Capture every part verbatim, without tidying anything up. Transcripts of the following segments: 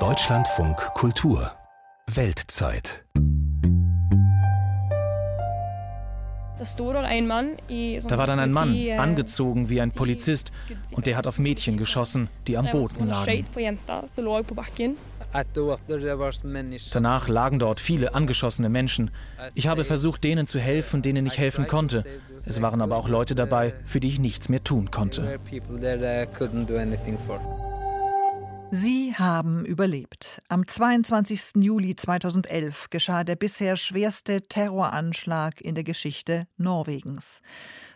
Deutschlandfunk Kultur Weltzeit. Da war dann ein Mann, angezogen wie ein Polizist, und der hat auf Mädchen geschossen, die am Boden lagen. Danach lagen dort viele angeschossene Menschen. Ich habe versucht, denen zu helfen, denen ich helfen konnte. Es waren aber auch Leute dabei, für die ich nichts mehr tun konnte. Sie haben überlebt. Am zweiundzwanzigsten Juli zweitausendelf geschah der bisher schwerste Terroranschlag in der Geschichte Norwegens.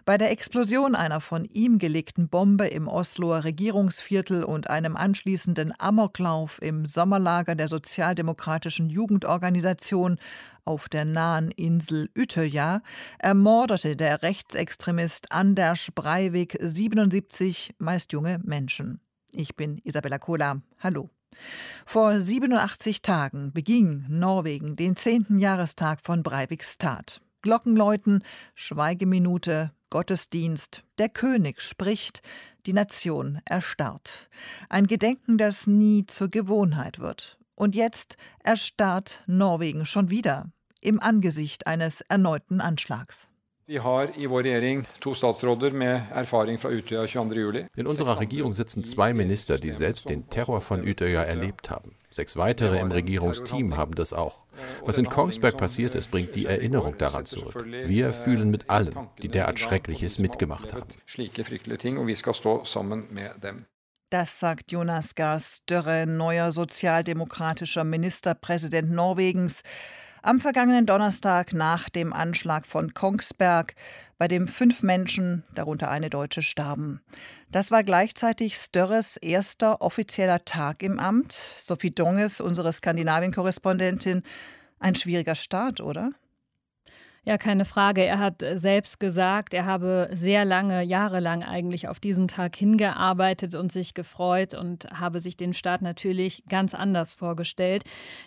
Bei der Explosion einer von ihm gelegten Bombe im Osloer Regierungsviertel und einem anschließenden Amoklauf im Sommerlager der sozialdemokratischen Jugendorganisation auf der nahen Insel Utøya ermordete der Rechtsextremist Anders Breivik siebenundsiebzig meist junge Menschen. Ich bin Isabella Kolar. Hallo. Vor siebenundachtzig Tagen beging Norwegen den zehnten Jahrestag von Breiviks Tat. Glockenläuten, Schweigeminute, Gottesdienst, der König spricht, die Nation erstarrt. Ein Gedenken, das nie zur Gewohnheit wird. Und jetzt erstarrt Norwegen schon wieder im Angesicht eines erneuten Anschlags. In unserer Regierung sitzen zwei Minister, die selbst den Terror von Utøya erlebt haben. Sechs weitere im Regierungsteam haben das auch. Was in Kongsberg passiert ist, bringt die Erinnerung daran zurück. Wir fühlen mit allen, die derart Schreckliches mitgemacht haben. Das sagt Jonas Gahr Støre, neuer sozialdemokratischer Ministerpräsident Norwegens, am vergangenen Donnerstag nach dem Anschlag von Kongsberg, bei dem fünf Menschen, darunter eine Deutsche, starben. Das war gleichzeitig Støres erster offizieller Tag im Amt. Sofie Donges, unsere Skandinavien-Korrespondentin, ein schwieriger Start, oder? Ja, keine Frage. Er hat selbst gesagt, er habe sehr lange, jahrelang eigentlich auf diesen Tag hingearbeitet und sich gefreut und habe sich den Staat natürlich ganz anders vorgestellt.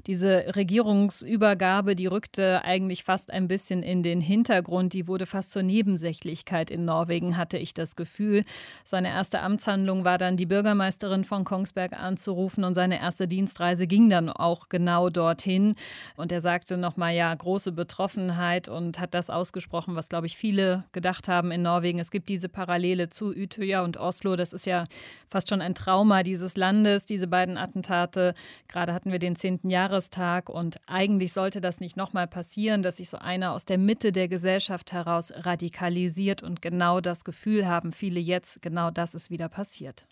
Diese Regierungsübergabe, die rückte eigentlich fast ein bisschen in den Hintergrund. Die wurde fast zur Nebensächlichkeit in Norwegen, hatte ich das Gefühl. Seine erste Amtshandlung war dann, die Bürgermeisterin von Kongsberg anzurufen, und seine erste Dienstreise ging dann auch genau dorthin. Und er sagte nochmal, ja, große Betroffenheit, und Und hat das ausgesprochen, was, glaube ich, viele gedacht haben in Norwegen. Es gibt diese Parallele zu Utøya und Oslo. Das ist ja fast schon ein Trauma dieses Landes, diese beiden Attentate. Gerade hatten wir den zehnten Jahrestag, und eigentlich sollte das nicht nochmal passieren, dass sich so einer aus der Mitte der Gesellschaft heraus radikalisiert, und genau das Gefühl haben viele jetzt, genau das ist wieder passiert.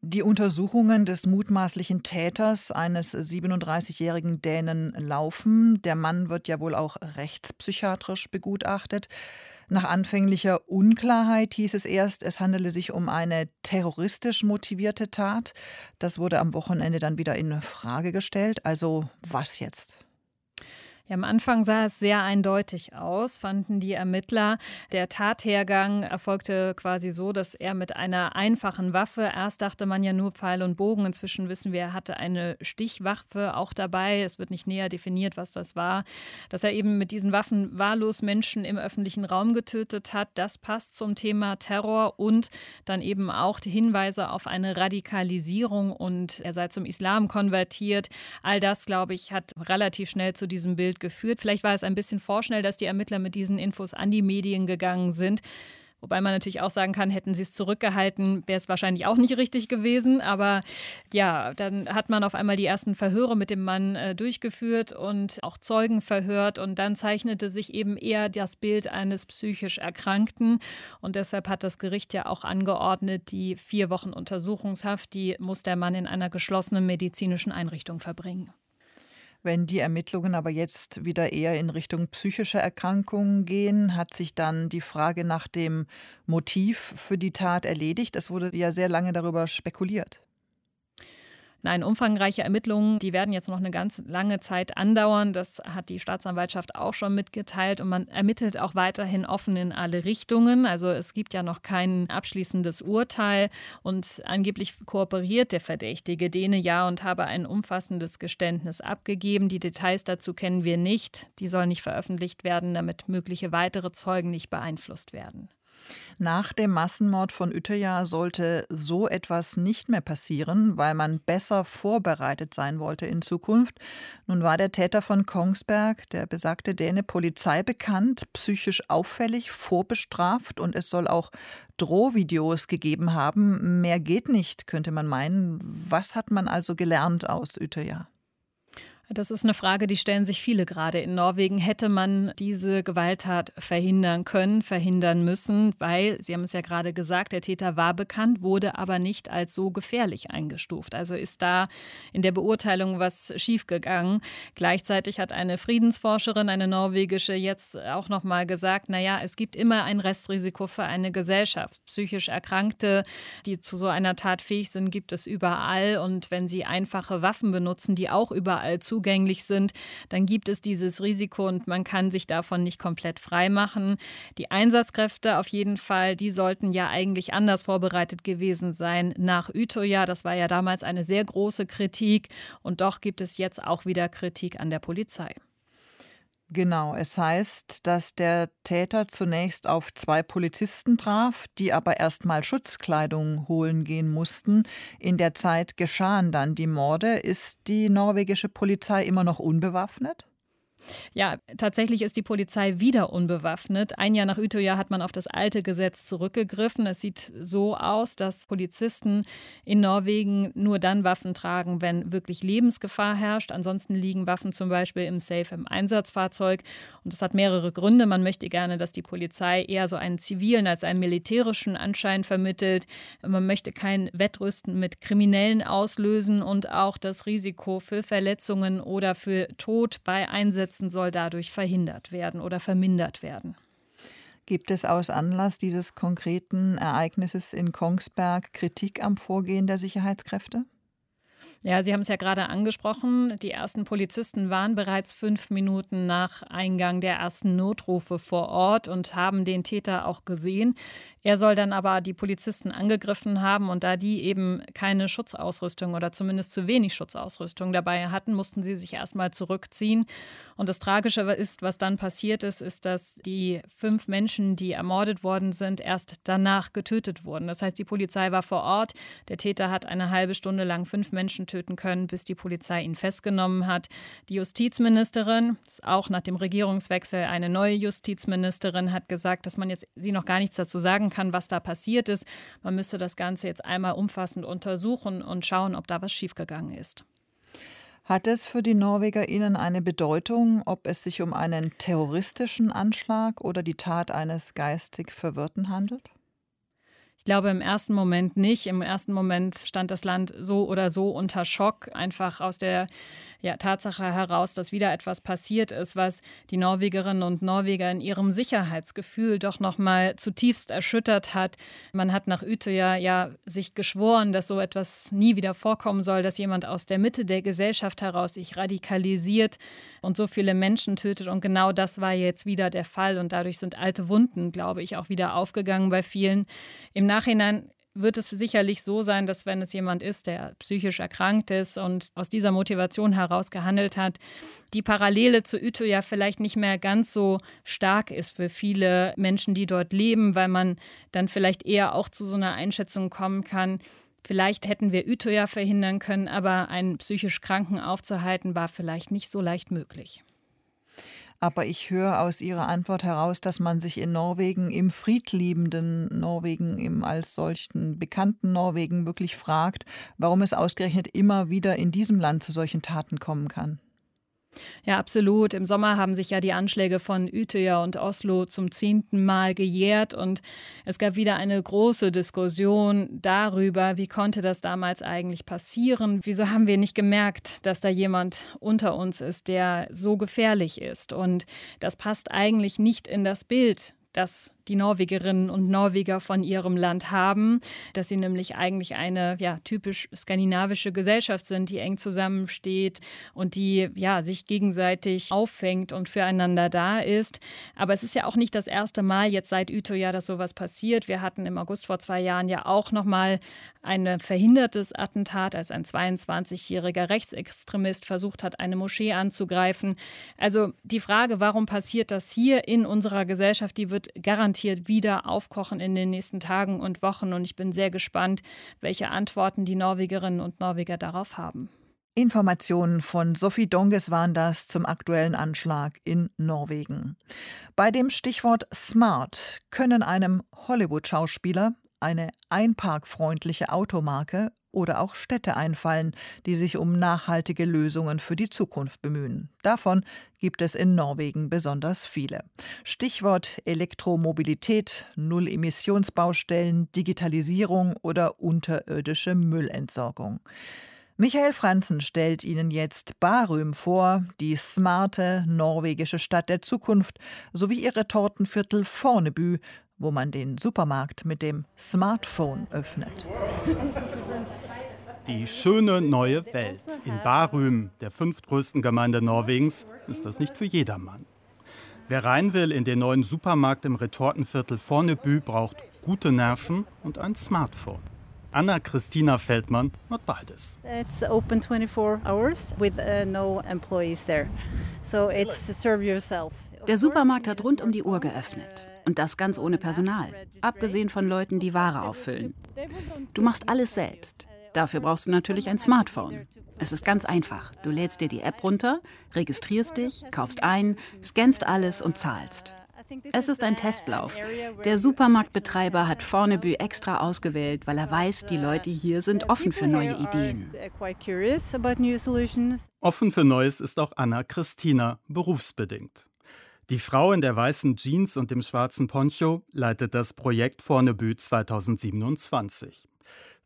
Die Untersuchungen des mutmaßlichen Täters, eines siebenunddreißigjährigen Dänen, laufen. Der Mann wird ja wohl auch rechtspsychiatrisch begutachtet. Nach anfänglicher Unklarheit hieß es erst, es handele sich um eine terroristisch motivierte Tat. Das wurde am Wochenende dann wieder in Frage gestellt. Also was jetzt? Ja, am Anfang sah es sehr eindeutig aus, fanden die Ermittler. Der Tathergang erfolgte quasi so, dass er mit einer einfachen Waffe, erst dachte man ja nur Pfeil und Bogen, inzwischen wissen wir, er hatte eine Stichwaffe auch dabei. Es wird nicht näher definiert, was das war. Dass er eben mit diesen Waffen wahllos Menschen im öffentlichen Raum getötet hat, das passt zum Thema Terror, und dann eben auch die Hinweise auf eine Radikalisierung, und er sei zum Islam konvertiert. All das, glaube ich, hat relativ schnell zu diesem Bild geführt. Vielleicht war es ein bisschen vorschnell, dass die Ermittler mit diesen Infos an die Medien gegangen sind. Wobei man natürlich auch sagen kann, hätten sie es zurückgehalten, wäre es wahrscheinlich auch nicht richtig gewesen. Aber ja, dann hat man auf einmal die ersten Verhöre mit dem Mann äh, durchgeführt und auch Zeugen verhört. Und dann zeichnete sich eben eher das Bild eines psychisch Erkrankten. Und deshalb hat das Gericht ja auch angeordnet, die vier Wochen Untersuchungshaft, die muss der Mann in einer geschlossenen medizinischen Einrichtung verbringen. Wenn die Ermittlungen aber jetzt wieder eher in Richtung psychischer Erkrankungen gehen, hat sich dann die Frage nach dem Motiv für die Tat erledigt. Es wurde ja sehr lange darüber spekuliert. Nein, umfangreiche Ermittlungen, die werden jetzt noch eine ganz lange Zeit andauern. Das hat die Staatsanwaltschaft auch schon mitgeteilt, und man ermittelt auch weiterhin offen in alle Richtungen. Also es gibt ja noch kein abschließendes Urteil, und angeblich kooperiert der verdächtige Däne ja und habe ein umfassendes Geständnis abgegeben. Die Details dazu kennen wir nicht. Die sollen nicht veröffentlicht werden, damit mögliche weitere Zeugen nicht beeinflusst werden. Nach dem Massenmord von Utøya sollte so etwas nicht mehr passieren, weil man besser vorbereitet sein wollte in Zukunft. Nun war der Täter von Kongsberg, der besagte Däne, Polizei bekannt, psychisch auffällig, vorbestraft und es soll auch Drohvideos gegeben haben. Mehr geht nicht, könnte man meinen. Was hat man also gelernt aus Utøya? Das ist eine Frage, die stellen sich viele gerade in Norwegen. Hätte man diese Gewalttat verhindern können, verhindern müssen, weil, Sie haben es ja gerade gesagt, der Täter war bekannt, wurde aber nicht als so gefährlich eingestuft. Also ist da in der Beurteilung was schiefgegangen. Gleichzeitig hat eine Friedensforscherin, eine norwegische, jetzt auch nochmal gesagt, naja, es gibt immer ein Restrisiko für eine Gesellschaft. Psychisch Erkrankte, die zu so einer Tat fähig sind, gibt es überall. Und wenn sie einfache Waffen benutzen, die auch überall zu zugänglich sind, dann gibt es dieses Risiko und man kann sich davon nicht komplett frei machen. Die Einsatzkräfte auf jeden Fall, die sollten ja eigentlich anders vorbereitet gewesen sein nach Utøya. Das war ja damals eine sehr große Kritik und doch gibt es jetzt auch wieder Kritik an der Polizei. Genau, es heißt, dass der Täter zunächst auf zwei Polizisten traf, die aber erstmal Schutzkleidung holen gehen mussten. In der Zeit geschahen dann die Morde. Ist die norwegische Polizei immer noch unbewaffnet? Ja, tatsächlich ist die Polizei wieder unbewaffnet. Ein Jahr nach Utøya hat man auf das alte Gesetz zurückgegriffen. Es sieht so aus, dass Polizisten in Norwegen nur dann Waffen tragen, wenn wirklich Lebensgefahr herrscht. Ansonsten liegen Waffen zum Beispiel im Safe im Einsatzfahrzeug. Und das hat mehrere Gründe. Man möchte gerne, dass die Polizei eher so einen zivilen als einen militärischen Anschein vermittelt. Man möchte kein Wettrüsten mit Kriminellen auslösen und auch das Risiko für Verletzungen oder für Tod bei Einsätzen soll dadurch verhindert werden oder vermindert werden. Gibt es aus Anlass dieses konkreten Ereignisses in Kongsberg Kritik am Vorgehen der Sicherheitskräfte? Ja, Sie haben es ja gerade angesprochen. Die ersten Polizisten waren bereits fünf Minuten nach Eingang der ersten Notrufe vor Ort und haben den Täter auch gesehen. Er soll dann aber die Polizisten angegriffen haben und da die eben keine Schutzausrüstung oder zumindest zu wenig Schutzausrüstung dabei hatten, mussten sie sich erstmal zurückziehen. Und das Tragische ist, was dann passiert ist, ist, dass die fünf Menschen, die ermordet worden sind, erst danach getötet wurden. Das heißt, die Polizei war vor Ort. Der Täter hat eine halbe Stunde lang fünf Menschen töten können, bis die Polizei ihn festgenommen hat. Die Justizministerin, auch nach dem Regierungswechsel eine neue Justizministerin, hat gesagt, dass man jetzt sie noch gar nichts dazu sagen kann, was da passiert ist. Man müsste das Ganze jetzt einmal umfassend untersuchen und schauen, ob da was schiefgegangen ist. Hat es für die NorwegerInnen eine Bedeutung, ob es sich um einen terroristischen Anschlag oder die Tat eines geistig Verwirrten handelt? Ich glaube, im ersten Moment nicht. Im ersten Moment stand das Land so oder so unter Schock, einfach aus der ja, Tatsache heraus, dass wieder etwas passiert ist, was die Norwegerinnen und Norweger in ihrem Sicherheitsgefühl doch nochmal zutiefst erschüttert hat. Man hat nach Utøya ja sich geschworen, dass so etwas nie wieder vorkommen soll, dass jemand aus der Mitte der Gesellschaft heraus sich radikalisiert und so viele Menschen tötet. Und genau das war jetzt wieder der Fall. Und dadurch sind alte Wunden, glaube ich, auch wieder aufgegangen bei vielen. Im Nachhinein wird es sicherlich so sein, dass wenn es jemand ist, der psychisch erkrankt ist und aus dieser Motivation heraus gehandelt hat, die Parallele zu Utøya vielleicht nicht mehr ganz so stark ist für viele Menschen, die dort leben, weil man dann vielleicht eher auch zu so einer Einschätzung kommen kann, vielleicht hätten wir Utøya verhindern können, aber einen psychisch Kranken aufzuhalten, war vielleicht nicht so leicht möglich. Aber ich höre aus Ihrer Antwort heraus, dass man sich in Norwegen, im friedliebenden Norwegen, im als solchen bekannten Norwegen wirklich fragt, warum es ausgerechnet immer wieder in diesem Land zu solchen Taten kommen kann. Ja, absolut. Im Sommer haben sich ja die Anschläge von Utøya und Oslo zum zehnten Mal gejährt und es gab wieder eine große Diskussion darüber, wie konnte das damals eigentlich passieren? Wieso haben wir nicht gemerkt, dass da jemand unter uns ist, der so gefährlich ist? Und das passt eigentlich nicht in das Bild, das die Norwegerinnen und Norweger von ihrem Land haben, dass sie nämlich eigentlich eine ja, typisch skandinavische Gesellschaft sind, die eng zusammensteht und die ja, sich gegenseitig auffängt und füreinander da ist. Aber es ist ja auch nicht das erste Mal jetzt seit Utøya, dass sowas passiert. Wir hatten im August vor zwei Jahren ja auch nochmal ein verhindertes Attentat, als ein zweiundzwanzigjähriger Rechtsextremist versucht hat, eine Moschee anzugreifen. Also die Frage, warum passiert das hier in unserer Gesellschaft, die wird garantiert garantiert wieder aufkochen in den nächsten Tagen und Wochen. Und ich bin sehr gespannt, welche Antworten die Norwegerinnen und Norweger darauf haben. Informationen von Sofie Donges waren das zum aktuellen Anschlag in Norwegen. Bei dem Stichwort Smart können einem Hollywood-Schauspieler eine einparkfreundliche Automarke oder auch Städte einfallen, die sich um nachhaltige Lösungen für die Zukunft bemühen. Davon gibt es in Norwegen besonders viele. Stichwort Elektromobilität, Null-Emissionsbaustellen, Digitalisierung oder unterirdische Müllentsorgung. Michael Franzen stellt Ihnen jetzt Bærum vor, die smarte norwegische Stadt der Zukunft, sowie ihre Tortenviertel Fornebu, wo man den Supermarkt mit dem Smartphone öffnet. Die schöne neue Welt in Bærum, der fünftgrößten Gemeinde Norwegens, ist das nicht für jedermann. Wer rein will in den neuen Supermarkt im Retortenviertel Fornebu, braucht gute Nerven und ein Smartphone. Anna-Christina Feldmann macht beides. It's open twenty-four hours with uh, no employees there. So it's serve yourself. Der Supermarkt hat rund um die Uhr geöffnet. Und das ganz ohne Personal, abgesehen von Leuten, die Ware auffüllen. Du machst alles selbst. Dafür brauchst du natürlich ein Smartphone. Es ist ganz einfach. Du lädst dir die App runter, registrierst dich, kaufst ein, scannst alles und zahlst. Es ist ein Testlauf. Der Supermarktbetreiber hat Fornebu extra ausgewählt, weil er weiß, die Leute hier sind offen für neue Ideen. Offen für Neues ist auch Anna-Christina, berufsbedingt. Die Frau in der weißen Jeans und dem schwarzen Poncho leitet das Projekt Fornebu zweitausendsiebenundzwanzig.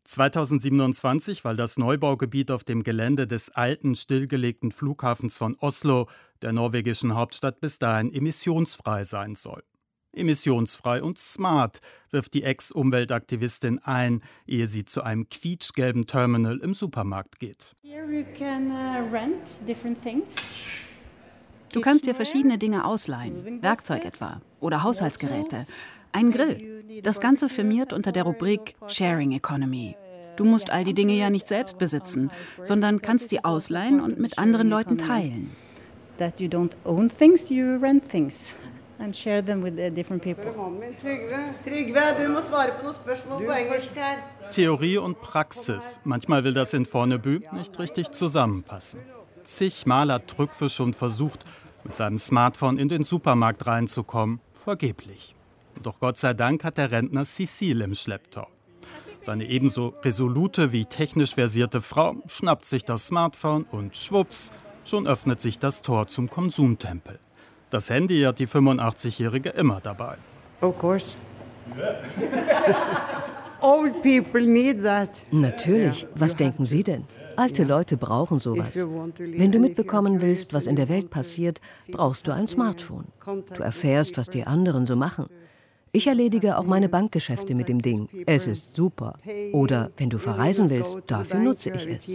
zweitausendsiebenundzwanzig, weil das Neubaugebiet auf dem Gelände des alten, stillgelegten Flughafens von Oslo, der norwegischen Hauptstadt, bis dahin emissionsfrei sein soll. Emissionsfrei und smart, wirft die Ex-Umweltaktivistin ein, ehe sie zu einem quietschgelben Terminal im Supermarkt geht. Du kannst dir verschiedene Dinge ausleihen, Werkzeug etwa oder Haushaltsgeräte. Ein Grill. Das Ganze firmiert unter der Rubrik Sharing Economy. Du musst all die Dinge ja nicht selbst besitzen, sondern kannst sie ausleihen und mit anderen Leuten teilen. Theorie und Praxis. Manchmal will das in Fornebu nicht richtig zusammenpassen. Zigmal hat Trückfisch schon versucht, mit seinem Smartphone in den Supermarkt reinzukommen. Vergeblich. Doch Gott sei Dank hat der Rentner Cecil im Schlepptau. Seine ebenso resolute wie technisch versierte Frau schnappt sich das Smartphone und schwupps, schon öffnet sich das Tor zum Konsumtempel. Das Handy hat die fünfundachtzig-Jährige immer dabei. Of course. Old people need that. Natürlich. Was denken Sie denn? Alte Leute brauchen sowas. Wenn du mitbekommen willst, was in der Welt passiert, brauchst du ein Smartphone. Du erfährst, was die anderen so machen. Ich erledige auch meine Bankgeschäfte mit dem Ding. Es ist super. Oder wenn du verreisen willst, dafür nutze ich es.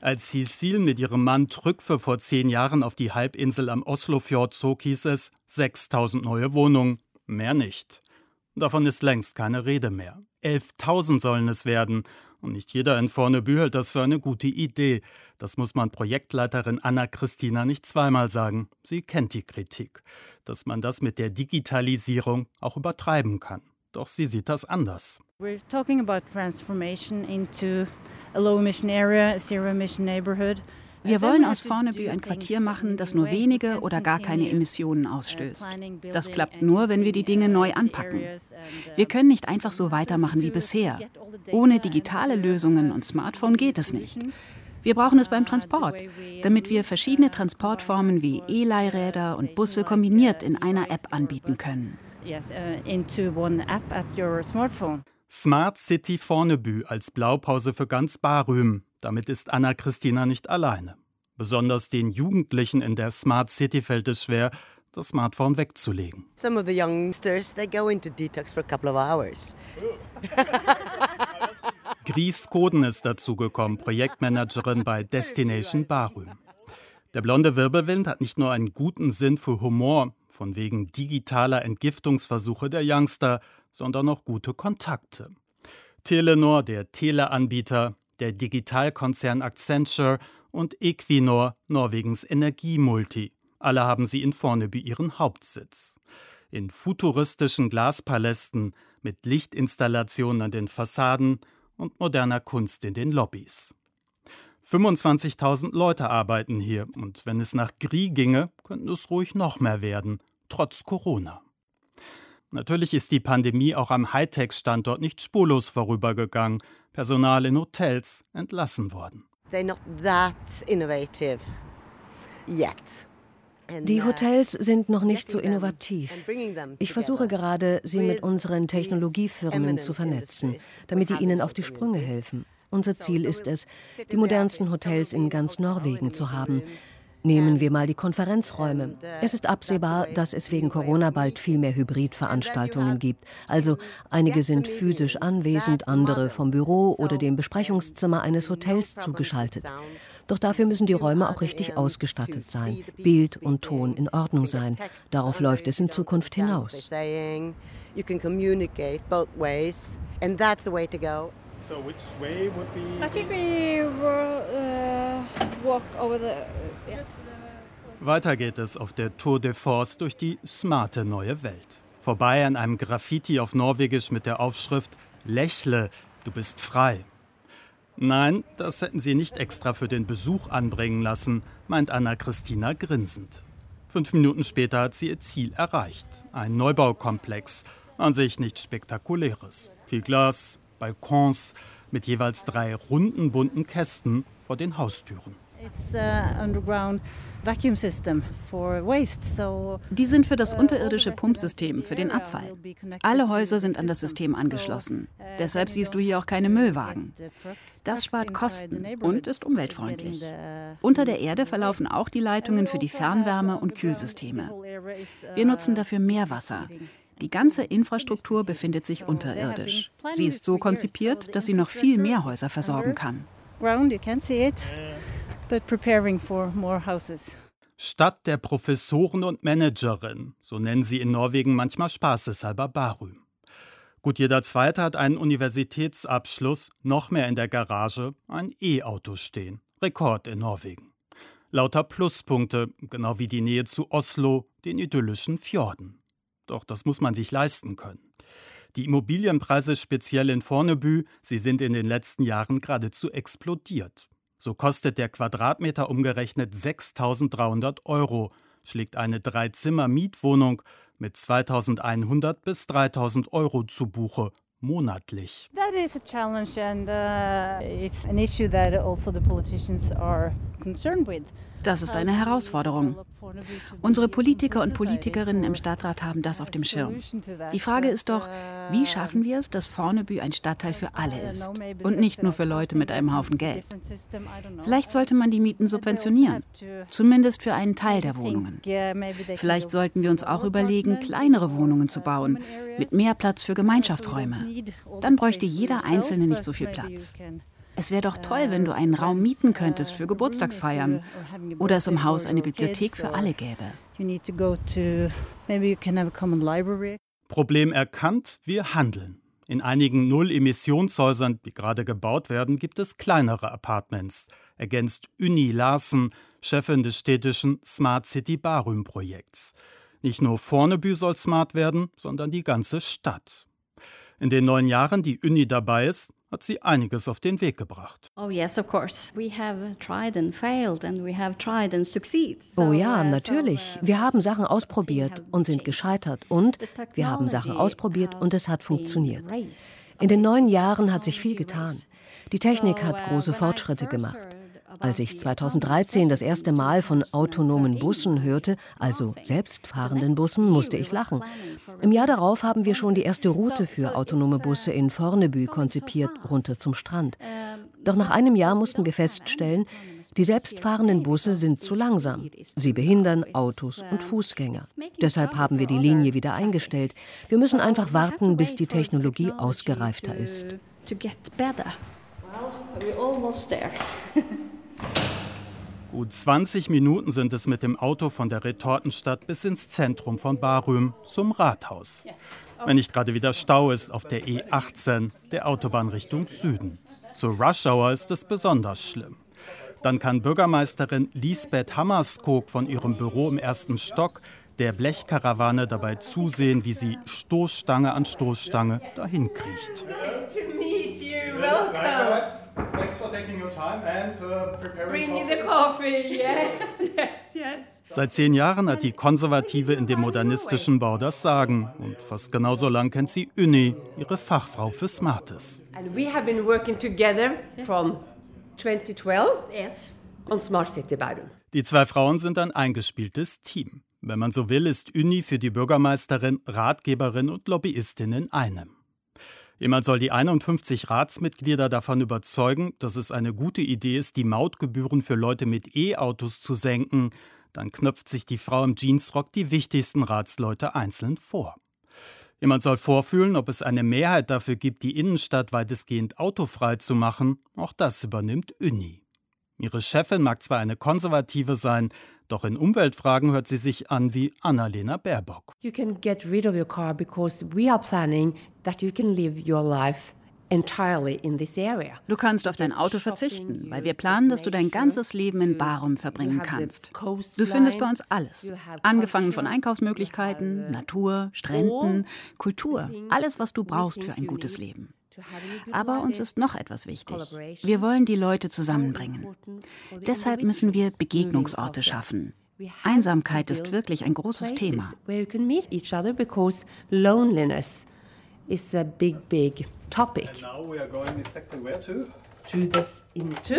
Als Cecil mit ihrem Mann Trückfe vor zehn Jahren auf die Halbinsel am Oslofjord zog, hieß es sechstausend neue Wohnungen, mehr nicht. Davon ist längst keine Rede mehr. elftausend sollen es werden. Und nicht jeder in Fornebu hält das für eine gute Idee. Das muss man Projektleiterin Anna-Christina nicht zweimal sagen. Sie kennt die Kritik, dass man das mit der Digitalisierung auch übertreiben kann. Doch sie sieht das anders. We're talking about transformation into a low emission area, a zero emission neighborhood. Wir wollen aus Fornebu ein Quartier machen, das nur wenige oder gar keine Emissionen ausstößt. Das klappt nur, wenn wir die Dinge neu anpacken. Wir können nicht einfach so weitermachen wie bisher. Ohne digitale Lösungen und Smartphone geht es nicht. Wir brauchen es beim Transport, damit wir verschiedene Transportformen wie E-Leihräder und Busse kombiniert in einer App anbieten können. Smart City Fornebu als Blaupause für ganz Bærum. Damit ist Anna-Christina nicht alleine. Besonders den Jugendlichen in der Smart City fällt es schwer, das Smartphone wegzulegen. Some of the youngsters, they go into detox for a couple of hours. Gries Koden ist dazugekommen, Projektmanagerin bei Destination Bærum. Der blonde Wirbelwind hat nicht nur einen guten Sinn für Humor, von wegen digitaler Entgiftungsversuche der Youngster, sondern auch gute Kontakte. Telenor, der Teleanbieter, der Digitalkonzern Accenture und Equinor, Norwegens Energiemulti. Alle haben sie in Fornebu ihren Hauptsitz. In futuristischen Glaspalästen mit Lichtinstallationen an den Fassaden und moderner Kunst in den Lobbys. fünfundzwanzigtausend Leute arbeiten hier und wenn es nach Gries ginge, könnten es ruhig noch mehr werden, trotz Corona. Natürlich ist die Pandemie auch am Hightech-Standort nicht spurlos vorübergegangen. Personal in Hotels entlassen worden. They're not that innovative yet. Die Hotels sind noch nicht so innovativ. Ich versuche gerade, sie mit unseren Technologiefirmen zu vernetzen, damit die ihnen auf die Sprünge helfen. Unser Ziel ist es, die modernsten Hotels in ganz Norwegen zu haben. Nehmen wir mal die Konferenzräume. Es ist absehbar, dass es wegen Corona bald viel mehr Hybridveranstaltungen gibt. Also einige sind physisch anwesend, andere vom Büro oder dem Besprechungszimmer eines Hotels zugeschaltet. Doch dafür müssen die Räume auch richtig ausgestattet sein, Bild und Ton in Ordnung sein. Darauf läuft es in Zukunft hinaus. So which way would be? I think we will, uh, walk over the, yeah. Weiter geht es auf der Tour de Force durch die smarte neue Welt. Vorbei an einem Graffiti auf Norwegisch mit der Aufschrift "Lächle, du bist frei". Nein, das hätten sie nicht extra für den Besuch anbringen lassen, meint Anna-Christina grinsend. Fünf Minuten später hat sie ihr Ziel erreicht. Ein Neubaukomplex, an sich nichts Spektakuläres. Viel Glas, Balkons mit jeweils drei runden, bunten Kästen vor den Haustüren. Die sind für das unterirdische Pumpsystem, für den Abfall. Alle Häuser sind an das System angeschlossen. Deshalb siehst du hier auch keine Müllwagen. Das spart Kosten und ist umweltfreundlich. Unter der Erde verlaufen auch die Leitungen für die Fernwärme und Kühlsysteme. Wir nutzen dafür Meerwasser. Die ganze Infrastruktur befindet sich unterirdisch. Sie ist so konzipiert, dass sie noch viel mehr Häuser versorgen kann. Stadt der Professoren und Managerin, so nennen sie in Norwegen manchmal spaßeshalber Bærum. Gut, jeder Zweite hat einen Universitätsabschluss, noch mehr in der Garage ein E-Auto stehen. Rekord in Norwegen. Lauter Pluspunkte, genau wie die Nähe zu Oslo, den idyllischen Fjorden. Doch das muss man sich leisten können. Die Immobilienpreise speziell in Fornebu, sie sind in den letzten Jahren geradezu explodiert. So kostet der Quadratmeter umgerechnet sechstausenddreihundert Euro, schlägt eine Drei-Zimmer-Mietwohnung mit zweitausendeinhundert bis dreitausend Euro zu Buche monatlich. Das ist eine Herausforderung. Unsere Politiker und Politikerinnen im Stadtrat haben das auf dem Schirm. Die Frage ist doch, wie schaffen wir es, dass Fornebu ein Stadtteil für alle ist und nicht nur für Leute mit einem Haufen Geld? Vielleicht sollte man die Mieten subventionieren, zumindest für einen Teil der Wohnungen. Vielleicht sollten wir uns auch überlegen, kleinere Wohnungen zu bauen, mit mehr Platz für Gemeinschaftsräume. Dann bräuchte jeder Einzelne nicht so viel Platz. Es wäre doch toll, wenn du einen Raum mieten könntest für Geburtstagsfeiern oder es im Haus eine Bibliothek für alle gäbe. Problem erkannt, wir handeln. In einigen Null-Emissionshäusern, die gerade gebaut werden, gibt es kleinere Apartments, ergänzt Unni Larsen, Chefin des städtischen Smart City Bærum-Projekts. Nicht nur Fornebu soll smart werden, sondern die ganze Stadt. In den neun Jahren, die Unni dabei ist, hat sie einiges auf den Weg gebracht. Oh ja, natürlich. Wir haben Sachen ausprobiert und sind gescheitert. Und wir haben Sachen ausprobiert und es hat funktioniert. In den neun Jahren hat sich viel getan. Die Technik hat große Fortschritte gemacht. Als ich zweitausenddreizehn das erste Mal von autonomen Bussen hörte, also selbstfahrenden Bussen, musste ich lachen. Im Jahr darauf haben wir schon die erste Route für autonome Busse in Fornebu konzipiert, runter zum Strand. Doch nach einem Jahr mussten wir feststellen, die selbstfahrenden Busse sind zu langsam. Sie behindern Autos und Fußgänger. Deshalb haben wir die Linie wieder eingestellt. Wir müssen einfach warten, bis die Technologie ausgereifter ist. Gut zwanzig Minuten sind es mit dem Auto von der Retortenstadt bis ins Zentrum von Bærum zum Rathaus. Wenn nicht gerade wieder Stau ist auf der E achtzehn, der Autobahn Richtung Süden. Zur Rush Hour ist es besonders schlimm. Dann kann Bürgermeisterin Lisbeth Hammerskog von ihrem Büro im ersten Stock der Blechkarawane dabei zusehen, wie sie Stoßstange an Stoßstange dahin kriecht. Nice to meet you. Welcome. Thanks for taking your time and preparing. Bring me the coffee. Yes, yes, yes. Seit zehn Jahren hat die Konservative in dem modernistischen Bau das Sagen. Und fast genauso lang kennt sie Unni, ihre Fachfrau für Smartes. And we have been working together from twenty twelve yes. on Smart City Bærum. Die zwei Frauen sind ein eingespieltes Team. Wenn man so will, ist Unni für die Bürgermeisterin, Ratgeberin und Lobbyistin in einem. Jemand soll die einundfünfzig Ratsmitglieder davon überzeugen, dass es eine gute Idee ist, die Mautgebühren für Leute mit E-Autos zu senken. Dann knöpft sich die Frau im Jeansrock die wichtigsten Ratsleute einzeln vor. Jemand soll vorfühlen, ob es eine Mehrheit dafür gibt, die Innenstadt weitestgehend autofrei zu machen. Auch das übernimmt Unni. Ihre Chefin mag zwar eine Konservative sein, doch in Umweltfragen hört sie sich an wie Annalena Baerbock. You can get rid of your car because we are planning that you can live your life entirely in this area. Du kannst auf dein Auto verzichten, weil wir planen, dass du dein ganzes Leben in Bærum verbringen kannst. Du findest bei uns alles, angefangen von Einkaufsmöglichkeiten, Natur, Stränden, Kultur, alles, was du brauchst für ein gutes Leben. Aber uns ist noch etwas wichtig. Wir wollen die Leute zusammenbringen. Deshalb müssen wir Begegnungsorte schaffen. Einsamkeit ist wirklich ein großes Thema. Is a big, big topic. And now we are going exactly where to? To the, into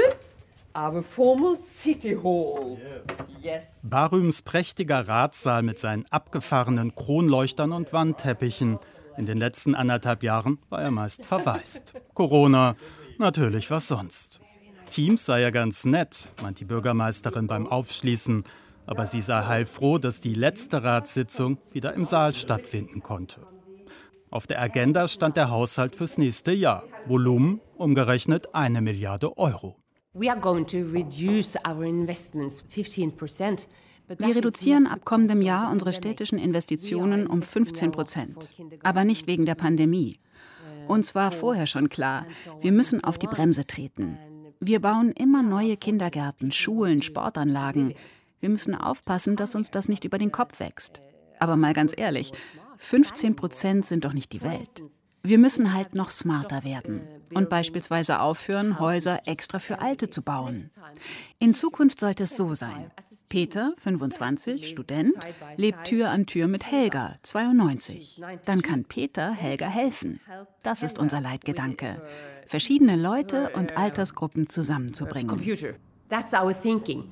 our formal city hall. Yes. Yes. Bærums prächtiger Ratssaal mit seinen abgefahrenen Kronleuchtern und Wandteppichen. In den letzten anderthalb Jahren war er meist verwaist. Corona, natürlich was sonst. Teams sei ja ganz nett, meint die Bürgermeisterin beim Aufschließen. Aber sie sei heilfroh, dass die letzte Ratssitzung wieder im Saal stattfinden konnte. Auf der Agenda stand der Haushalt fürs nächste Jahr. Volumen umgerechnet eine Milliarde Euro. Wir reduzieren ab kommendem Jahr unsere städtischen Investitionen um fünfzehn Prozent. Aber nicht wegen der Pandemie. Uns war vorher schon klar, wir müssen auf die Bremse treten. Wir bauen immer neue Kindergärten, Schulen, Sportanlagen. Wir müssen aufpassen, dass uns das nicht über den Kopf wächst. Aber mal ganz ehrlich, fünfzehn Prozent sind doch nicht die Welt. Wir müssen halt noch smarter werden und beispielsweise aufhören, Häuser extra für Alte zu bauen. In Zukunft sollte es so sein. Peter, fünfundzwanzig, Student, lebt Tür an Tür mit Helga, zweiundneunzig. Dann kann Peter Helga helfen. Das ist unser Leitgedanke, verschiedene Leute und Altersgruppen zusammenzubringen. That's our thinking,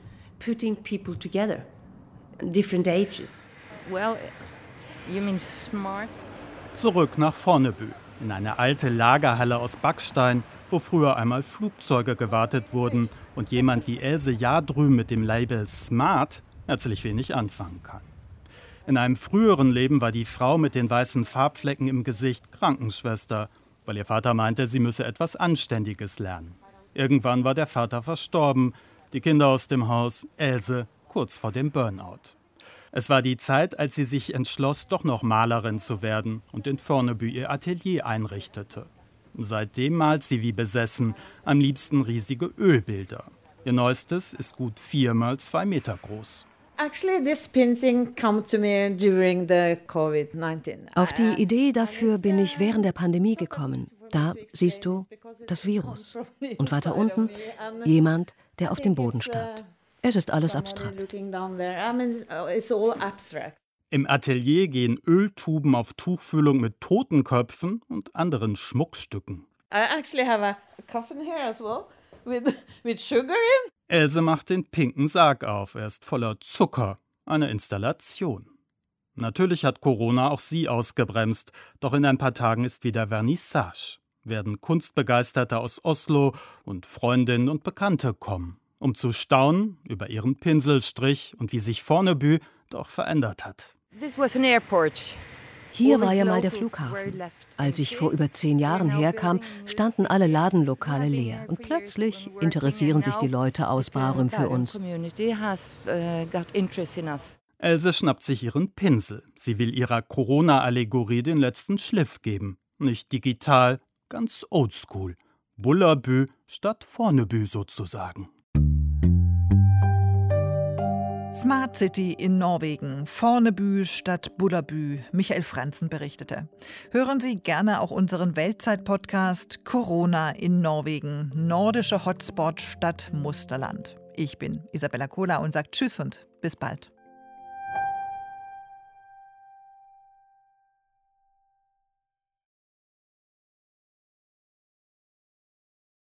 putting people together, different ages. Well, you mean smart? Zurück nach Fornebu, in eine alte Lagerhalle aus Backstein, wo früher einmal Flugzeuge gewartet wurden und jemand wie Else Jahrdrüben mit dem Label Smart herzlich wenig anfangen kann. In einem früheren Leben war die Frau mit den weißen Farbflecken im Gesicht Krankenschwester, weil ihr Vater meinte, sie müsse etwas Anständiges lernen. Irgendwann war der Vater verstorben, die Kinder aus dem Haus, Else kurz vor dem Burnout. Es war die Zeit, als sie sich entschloss, doch noch Malerin zu werden und in Fornebu ihr Atelier einrichtete. Seitdem malt sie wie besessen, am liebsten riesige Ölbilder. Ihr neuestes ist gut vier mal zwei Meter groß. Auf die Idee dafür bin ich während der Pandemie gekommen. Da siehst du das Virus. Und weiter unten jemand, der auf dem Boden stand. Es ist alles abstrakt. Im Atelier gehen Öltuben auf Tuchfühlung mit Totenköpfen und anderen Schmuckstücken. Else macht den pinken Sarg auf. Er ist voller Zucker. Eine Installation. Natürlich hat Corona auch sie ausgebremst. Doch in ein paar Tagen ist wieder Vernissage. Werden Kunstbegeisterte aus Oslo und Freundinnen und Bekannte kommen, um zu staunen über ihren Pinselstrich und wie sich Fornebu doch verändert hat. Hier war ja mal der Flughafen. Als ich vor über zehn Jahren herkam, standen alle Ladenlokale leer. Und plötzlich interessieren sich die Leute aus Bærum für uns. Else schnappt sich ihren Pinsel. Sie will ihrer Corona-Allegorie den letzten Schliff geben. Nicht digital, ganz oldschool. Bullerbü statt Fornebu sozusagen. Thank you. Smart City in Norwegen, Fornebu statt Budabü, Michael Franzen berichtete. Hören Sie gerne auch unseren Weltzeit-Podcast Corona in Norwegen, nordische Hotspot statt Musterland. Ich bin Isabella Kolar und sage Tschüss und bis bald.